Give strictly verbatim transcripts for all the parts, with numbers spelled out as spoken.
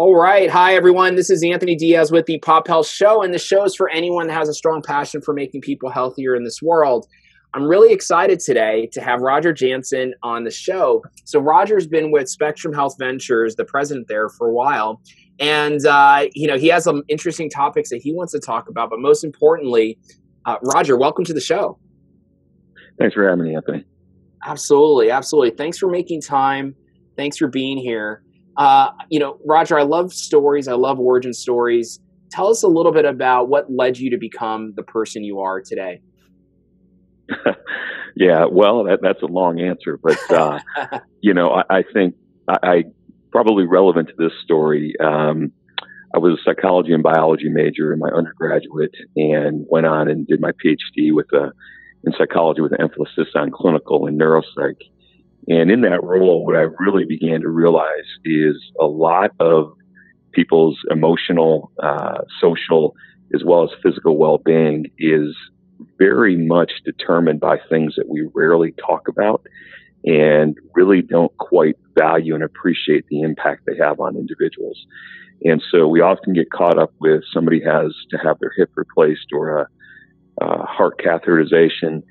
All right. Hi, everyone. This is Anthony Diaz with the Pop Health Show, and the show is for anyone that has a strong passion for making people healthier in this world. I'm really excited today to have Roger Jansen on the show. So Roger's been with Spectrum Health Ventures, the president there, for a while. And, uh, you know, he has some interesting topics that he wants to talk about. But most importantly, uh, Roger, welcome to the show. Thanks for having me, Anthony. Absolutely. Absolutely. Thanks for making time. Thanks for being here. Uh, you know, Roger, I love stories. I love origin stories. Tell us a little bit about what led you to become the person you are today. Yeah, well, that, that's a long answer, but, uh, you know, I, I think I, I probably relevant to this story. Um, I was a psychology and biology major in my undergraduate and went on and did my PhD with a, in psychology with an emphasis on clinical and neuropsych. And in that role, what I really began to realize is a lot of people's emotional, uh, social, as well as physical well-being is very much determined by things that we rarely talk about and really don't quite value and appreciate the impact they have on individuals. And so we often get caught up with somebody has to have their hip replaced or a, a heart catheterization,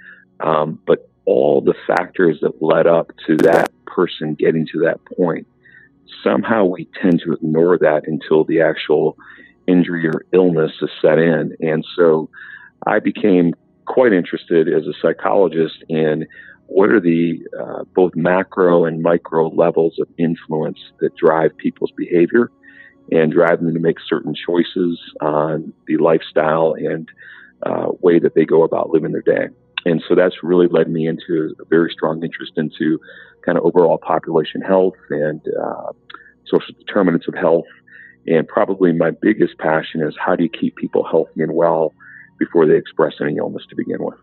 um, but all the factors that led up to that person getting to that point, somehow we tend to ignore that until the actual injury or illness is set in. And so I became quite interested as a psychologist in what are the uh, both macro and micro levels of influence that drive people's behavior and drive them to make certain choices on the lifestyle and uh, way that they go about living their day. And so that's really led me into a very strong interest into kind of overall population health and uh, social determinants of health. And probably my biggest passion is how do you keep people healthy and well before they express any illness to begin with.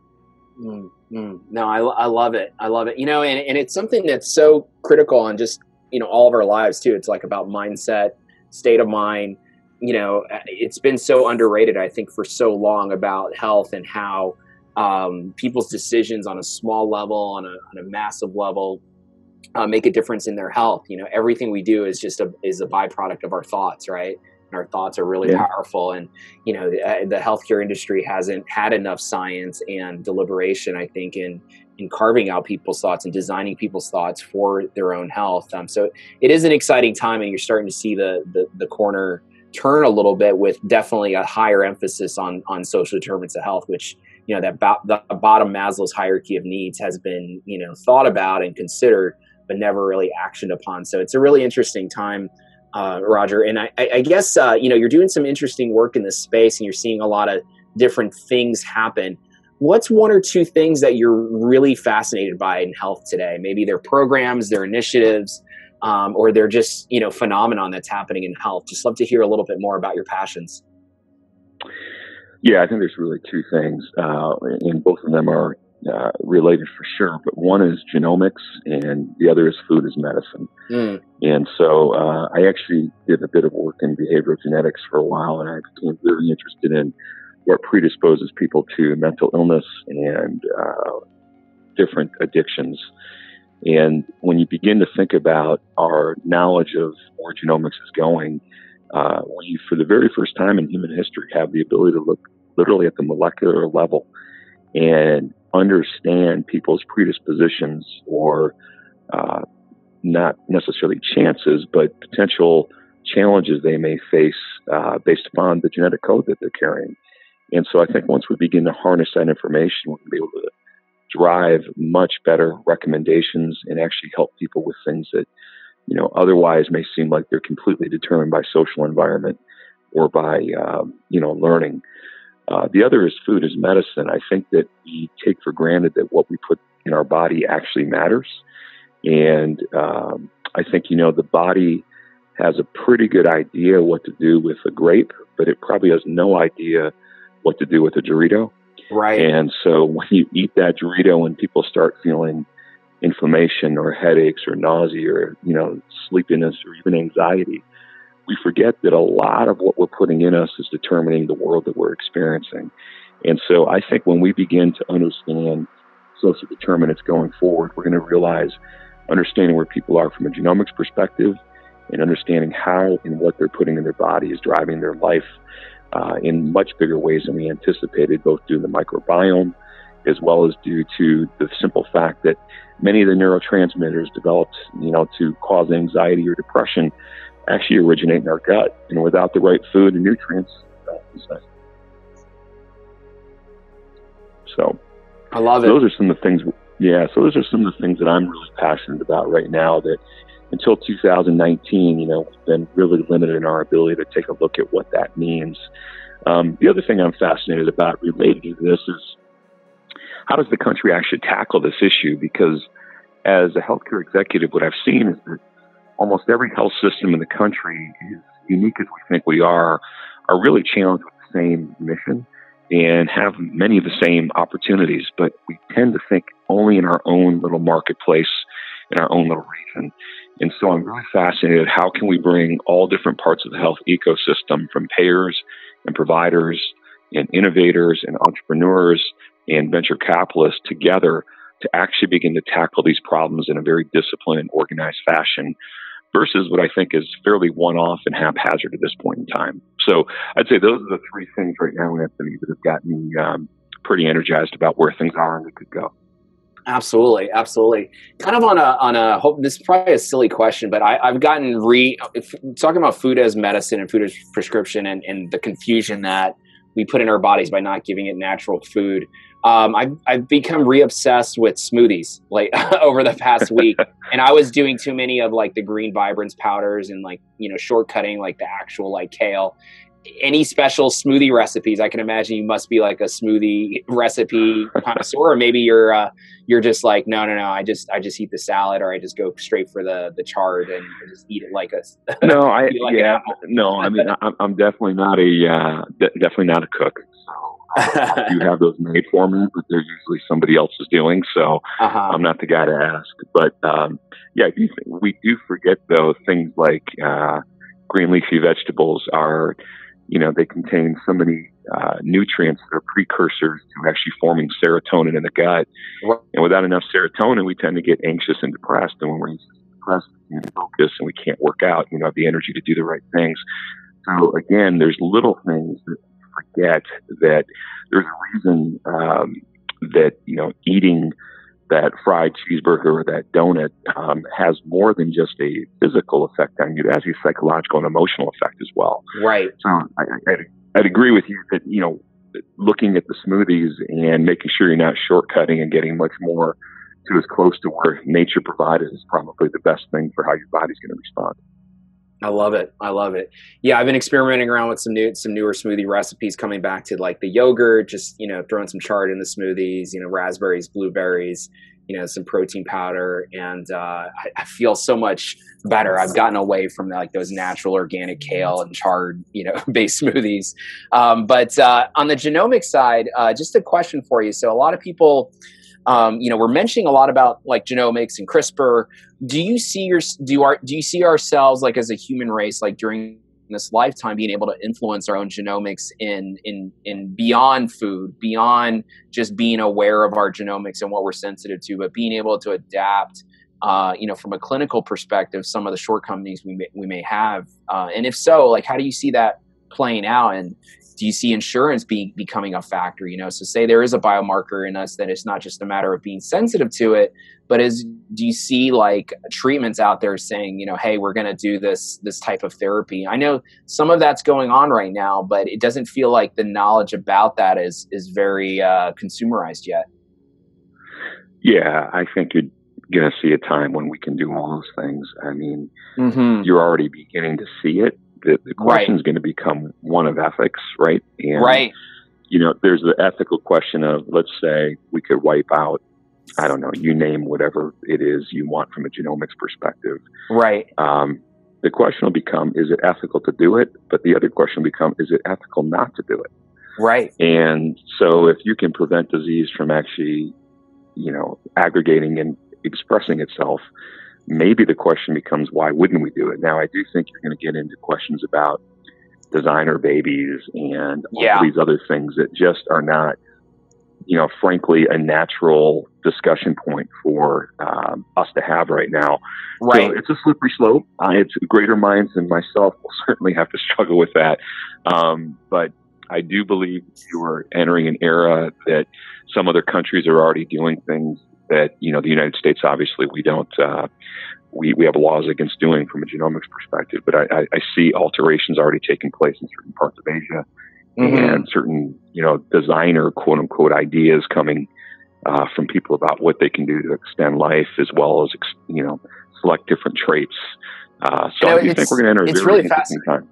Mm, mm. No, I, I love it. I love it. You know, and, and it's something that's so critical on just, you know, all of our lives too. It's like about mindset, state of mind. You know, it's been so underrated, I think, for so long about health and how um, people's decisions on a small level, on a, on a massive level, uh, make a difference in their health. You know, everything we do is just a, is a byproduct of our thoughts, right? Our thoughts are really yeah. powerful, and you know the, the healthcare industry hasn't had enough science and deliberation, I think, in in carving out people's thoughts and designing people's thoughts for their own health. Um, so it is an exciting time, and you're starting to see the the, the corner turn a little bit with definitely a higher emphasis on on social determinants of health, which you know that bo- the bottom Maslow's hierarchy of needs has been you know thought about and considered, but never really actioned upon. So it's a really interesting time. Uh, Roger, and I, I guess, uh, you know, you're doing some interesting work in this space and you're seeing a lot of different things happen. What's one or two things that you're really fascinated by in health today? Maybe they're programs, they're initiatives, um, or they're just, you know, phenomenon that's happening in health. Just love to hear a little bit more about your passions. Yeah, I think there's really two things, uh, and both of them are Uh, related for sure, but one is genomics and the other is food as medicine. Mm. And so uh, I actually did a bit of work in behavioral genetics for a while, and I became very interested in what predisposes people to mental illness and uh, different addictions. And when you begin to think about our knowledge of where genomics is going, uh, we, for the very first time in human history, have the ability to look literally at the molecular level and understand people's predispositions or uh, not necessarily chances, but potential challenges they may face uh, based upon the genetic code that they're carrying. And so I think once we begin to harness that information, we'll be able to drive much better recommendations and actually help people with things that, you know, otherwise may seem like they're completely determined by social environment or by, um, you know, learning. Uh, the other is food as medicine. I think that we take for granted that what we put in our body actually matters. And um, I think, you know, the body has a pretty good idea what to do with a grape, but it probably has no idea what to do with a Dorito. Right. And so when you eat that Dorito and people start feeling inflammation or headaches or nausea or, you know, sleepiness or even anxiety, we forget that a lot of what we're putting in us is determining the world that we're experiencing. And so I think when we begin to understand social determinants going forward, we're going to realize understanding where people are from a genomics perspective and understanding how and what they're putting in their body is driving their life uh, in much bigger ways than we anticipated, both due to the microbiome as well as due to the simple fact that many of the neurotransmitters developed, you know, to cause anxiety or depression actually originate in our gut. And without the right food and nutrients, uh, so I love it. Those are some of the things. Yeah, so those are some of the things that I'm really passionate about right now. That until two thousand nineteen, you know, we've been really limited in our ability to take a look at what that means. Um, the other thing I'm fascinated about related to this is, how does the country actually tackle this issue? Because as a healthcare executive, what I've seen is that almost every health system in the country, as unique as we think we are, are really challenged with the same mission and have many of the same opportunities. But we tend to think only in our own little marketplace, in our own little region. And so I'm really fascinated, how can we bring all different parts of the health ecosystem, from payers and providers and innovators and entrepreneurs and venture capitalists, together to actually begin to tackle these problems in a very disciplined and organized fashion, versus what I think is fairly one-off and haphazard at this point in time. So I'd say those are the three things right now, Anthony, that have gotten me um, pretty energized about where things are and we could go. Absolutely, absolutely. Kind of on a on a hope. This is probably a silly question, but I, I've gotten re if, talking about food as medicine and food as prescription, and, and the confusion that we put in our bodies by not giving it natural food. Um, I've, I've become re-obsessed with smoothies like over the past week. And I was doing too many of like the green vibrance powders and like, you know, shortcutting like the actual like kale. Any special smoothie recipes? I can imagine you must be like a smoothie recipe connoisseur, or maybe you're uh, you're just like, no, no, no. I just I just eat the salad, or I just go straight for the the chard and just eat it like a. No, I like yeah, no. I mean, I'm, I'm definitely not a uh, de- definitely not a cook. So you have those made for me, but they're usually somebody else is doing. So uh-huh. I'm not the guy to ask. But um, yeah, we do forget though things like uh, green leafy vegetables are. You know, they contain so many uh, nutrients that are precursors to actually forming serotonin in the gut. And without enough serotonin, we tend to get anxious and depressed. And when we're depressed, we can't focus and we can't work out, you know, have the energy to do the right things. So, again, there's little things that we forget, that there's a reason um, that, you know, eating that fried cheeseburger or that donut um, has more than just a physical effect on you. It has a psychological and emotional effect as well. Right. So I, I'd, I'd agree with you that, you know, looking at the smoothies and making sure you're not shortcutting and getting much more to as close to where nature provided is probably the best thing for how your body's going to respond. I love it. I love it. Yeah, I've been experimenting around with some new, some newer smoothie recipes, coming back to like the yogurt, just, you know, throwing some chard in the smoothies, you know, raspberries, blueberries, you know, some protein powder. And uh, I, I feel so much better. I've gotten away from like those natural organic kale and chard, you know, based smoothies. Um, but uh, on the genomic side, uh, just a question for you. So a lot of people... Um, you know, we're mentioning a lot about like genomics and CRISPR. Do you see your do our do you see ourselves like as a human race, like during this lifetime, being able to influence our own genomics in in in beyond food, beyond just being aware of our genomics and what we're sensitive to, but being able to adapt, uh, you know, from a clinical perspective, some of the shortcomings we may, we may have, uh, and if so, like how do you see that playing out? And do you see insurance being becoming a factor? You know, so say there is a biomarker in us that it's not just a matter of being sensitive to it, but is do you see like treatments out there saying, you know, hey, we're going to do this this type of therapy? I know some of that's going on right now, but it doesn't feel like the knowledge about that is is very uh, consumerized yet. Yeah, I think you're going to see a time when we can do all those things. I mean, mm-hmm. You're already beginning to see it. The, the question is right. Going to become one of ethics, right? And, right. You know, there's the ethical question of, let's say we could wipe out, I don't know, you name whatever it is you want from a genomics perspective. Right. Um, the question will become, is it ethical to do it? But the other question will become, is it ethical not to do it? Right. And so if you can prevent disease from actually, you know, aggregating and expressing itself, maybe the question becomes, why wouldn't we do it? Now, I do think you're going to get into questions about designer babies and all yeah. these other things that just are not you know, frankly, a natural discussion point for um, us to have right now. Right. So it's a slippery slope. Uh, it's greater minds than myself will certainly have to struggle with that. Um, but I do believe you are entering an era that some other countries are already doing things that, you know, the United States, obviously, we don't, uh, we, we have laws against doing from a genomics perspective. But I, I, I see alterations already taking place in certain parts of Asia. Mm-hmm. And certain, you know, designer, quote unquote, ideas coming uh, from people about what they can do to extend life, as well as, ex- you know, select different traits. Uh, so I do think we're going to enter a really interesting time.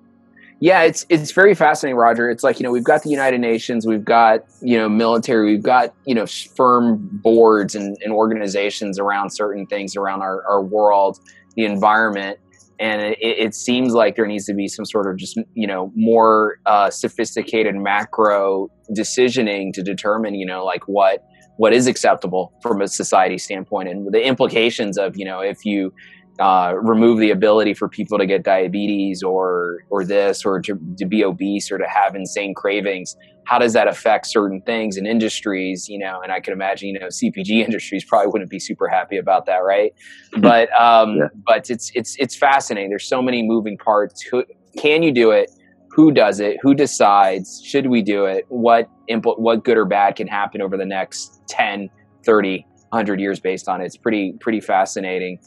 Yeah, it's it's very fascinating, Roger. It's like, you know, we've got the United Nations, we've got, you know, military, we've got, you know, firm boards and, and organizations around certain things around our, our world, the environment. And it, it seems like there needs to be some sort of just, you know, more uh, sophisticated macro decisioning to determine, you know, like what what is acceptable from a society standpoint, and the implications of, you know, if you uh, remove the ability for people to get diabetes or or this or to, to be obese or to have insane cravings, how does that affect certain things and industries, you know? And I can imagine, you know, C P G industries probably wouldn't be super happy about that, right? But um, yeah. but it's it's it's fascinating. There's so many moving parts. Who, can you do it? Who does it? Who decides? Should we do it? What impl- what good or bad can happen over the next ten, thirty, one hundred years based on it? It's pretty pretty fascinating.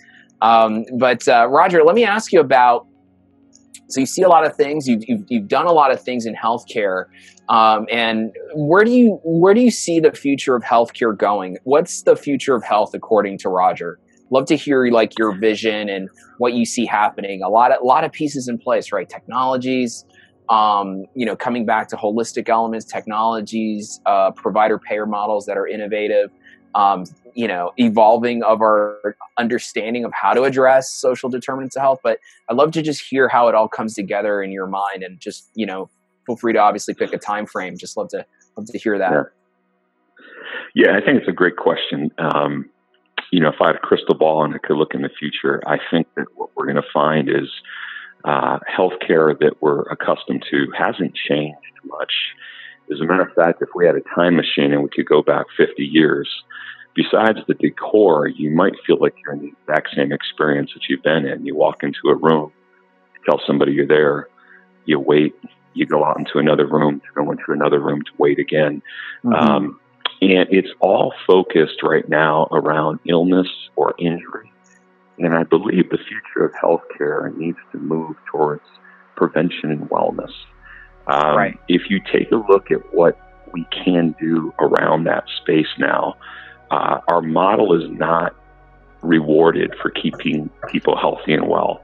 Um, but uh, Roger, let me ask you about. So you see a lot of things. You've, you've, you've done a lot of things in healthcare, um, and where do you where do you see the future of healthcare going? What's the future of health according to Roger? Love to hear like your vision and what you see happening. A lot of a lot of pieces in place, right? Technologies, um, you know, coming back to holistic elements, technologies, uh, provider payer models that are innovative. Um, you know, evolving of our understanding of how to address social determinants of health. But I'd love to just hear how it all comes together in your mind, and just, you know, feel free to obviously pick a time frame. Just love to love to hear that. Yeah, yeah I think it's a great question. Um, you know, if I had a crystal ball and I could look in the future, I think that what we're going to find is uh, healthcare that we're accustomed to hasn't changed much. As a matter of fact, if we had a time machine and we could go back fifty years, besides the decor, you might feel like you're in the exact same experience that you've been in. You walk into a room, tell somebody you're there, you wait, you go out into another room, to go into another room to wait again. Mm-hmm. Um, and it's all focused right now around illness or injury. And I believe the future of healthcare needs to move towards prevention and wellness. Um, right. If you take a look at what we can do around that space now, uh, our model is not rewarded for keeping people healthy and well.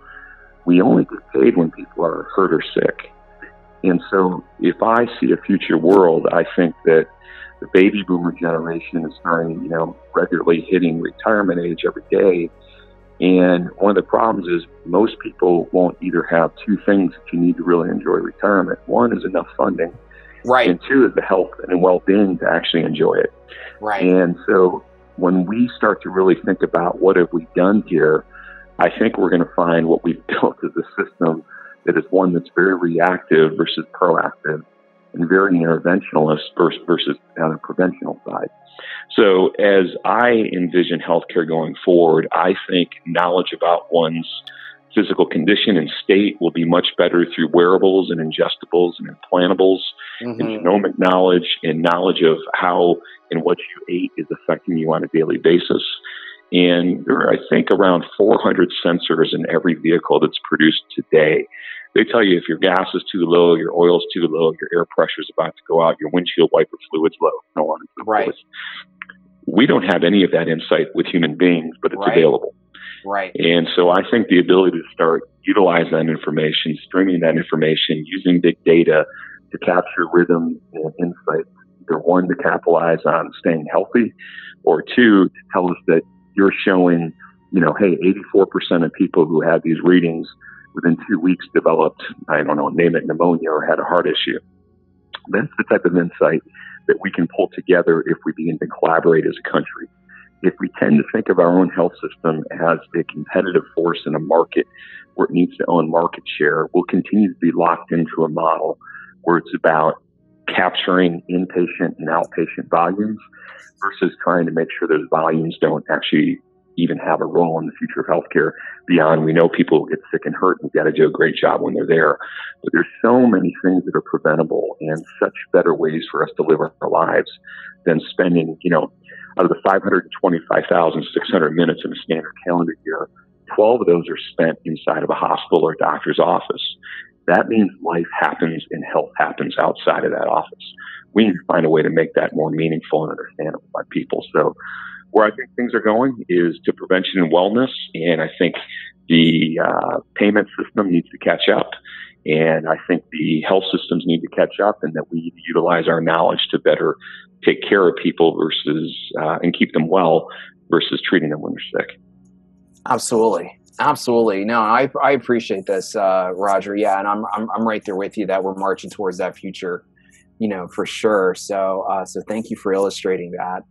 We only get paid when people are hurt or sick. And so if I see a future world, I think that the baby boomer generation is starting, you know, regularly hitting retirement age every day. And one of the problems is most people won't either have two things that you need to really enjoy retirement. One is enough funding. Right. And two is the health and well-being to actually enjoy it. Right. And so when we start to really think about what have we done here, I think we're going to find what we've built is a system that is one that's very reactive versus proactive, and very interventionalist versus, versus on the preventional side. So as I envision healthcare going forward, I think knowledge about one's physical condition and state will be much better through wearables and ingestibles and implantables, mm-hmm. and genomic knowledge and knowledge of how and what you ate is affecting you on a daily basis. And there are, I think, around four hundred sensors in every vehicle that's produced today. They tell you if your gas is too low, your oil's too low, your air pressure's about to go out, your windshield wiper fluid's low, so on and so forth. Right. We don't have any of that insight with human beings, but it's right. available. Right. And so I think the ability to start utilizing that information, streaming that information, using big data to capture rhythms and insights, either one, to capitalize on staying healthy, or two, to tell us that you're showing, you know, hey, eighty-four percent of people who have these readings within two weeks developed, I don't know, name it, pneumonia or had a heart issue. That's the type of insight that we can pull together if we begin to collaborate as a country. If we tend to think of our own health system as a competitive force in a market where it needs to own market share, we'll continue to be locked into a model where it's about capturing inpatient and outpatient volumes versus trying to make sure those volumes don't actually even have a role in the future of healthcare beyond, we know people get sick and hurt, and we've got to do a great job when they're there. But there's so many things that are preventable and such better ways for us to live our lives than spending, you know, out of the five hundred twenty-five thousand six hundred minutes in a standard calendar year, twelve of those are spent inside of a hospital or a doctor's office. That means life happens and health happens outside of that office. We need to find a way to make that more meaningful and understandable by people. So where I think things are going is to prevention and wellness, and I think the uh, payment system needs to catch up, and I think the health systems need to catch up, and that we need to utilize our knowledge to better take care of people versus uh, and keep them well versus treating them when they're sick. Absolutely. Absolutely. No, I I appreciate this, uh, Roger. Yeah, and I'm, I'm I'm right there with you that we're marching towards that future, you know, for sure. So uh, so thank you for illustrating that.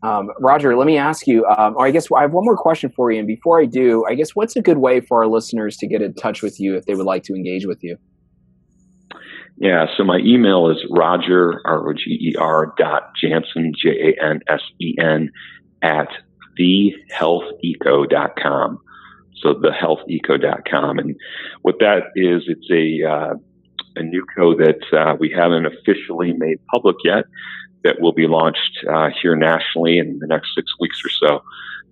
Um, Roger, let me ask you, um, or I guess I have one more question for you. And before I do, I guess what's a good way for our listeners to get in touch with you if they would like to engage with you? Yeah, so my email is Roger, R O G E R, dot Jansen, J A N S E N, at the health eco dot com. So the health eco dot com. And what that is, it's a, uh, a new code that uh, we haven't officially made public yet, that will be launched uh, here nationally in the next six weeks or so.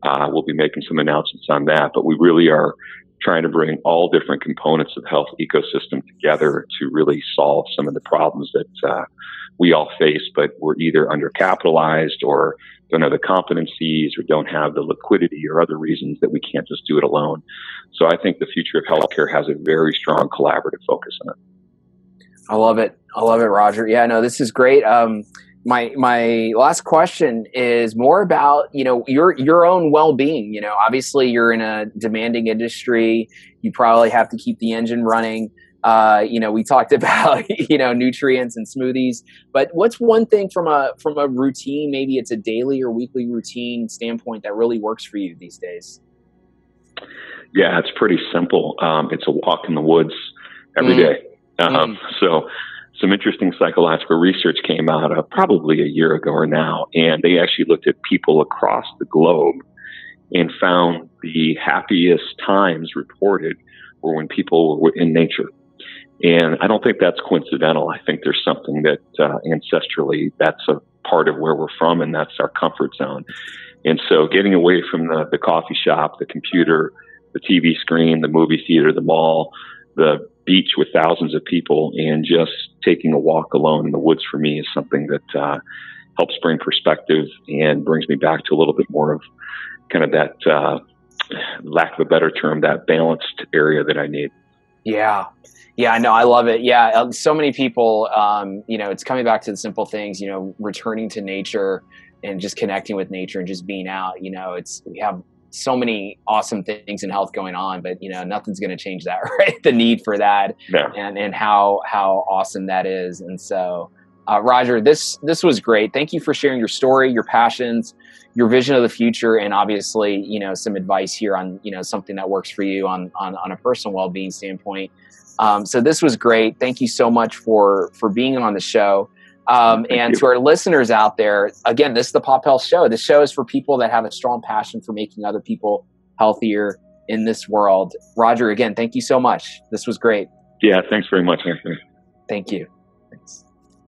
Uh, we'll be making some announcements on that, but we really are trying to bring all different components of the health ecosystem together to really solve some of the problems that uh, we all face, but we're either undercapitalized or don't have the competencies or don't have the liquidity or other reasons that we can't just do it alone. So I think the future of healthcare has a very strong collaborative focus on it. I love it. I love it, Roger. Yeah, no, this is great. Um, My my last question is more about, you know, your your own well-being. You know, obviously you're in a demanding industry. You probably have to keep the engine running. Uh, you know, we talked about, you know, nutrients and smoothies. But what's one thing from a from a routine, maybe it's a daily or weekly routine standpoint, that really works for you these days? Yeah, it's pretty simple. Um, it's a walk in the woods every mm. day. Um, mm. So. Some interesting psychological research came out uh, probably a year ago or now, and they actually looked at people across the globe and found the happiest times reported were when people were in nature. And I don't think that's coincidental. I think there's something that uh, ancestrally, that's a part of where we're from, and that's our comfort zone. And so getting away from the, the coffee shop, the computer, the T V screen, the movie theater, the mall, the beach with thousands of people, and just taking a walk alone in the woods for me is something that uh, helps bring perspective and brings me back to a little bit more of kind of that, uh, lack of a better term, that balanced area that I need. Yeah. Yeah, I know. I love it. Yeah. So many people, um, you know, it's coming back to the simple things, you know, returning to nature and just connecting with nature and just being out. You know, it's, we have so many awesome things in health going on, but you know, nothing's going to change that, right? The need for that, yeah. and, and how, how awesome that is. And so, uh, Roger, this, this was great. Thank you for sharing your story, your passions, your vision of the future. And obviously, you know, some advice here on, you know, something that works for you on, on, on a personal well-being standpoint. Um, so this was great. Thank you so much for, for being on the show. Um, and to our listeners out there, again, this is the Pop Health Show. This show is for people that have a strong passion for making other people healthier in this world. Roger, again, thank you so much. This was great. Yeah, thanks very much, Anthony. Thank you. Thanks.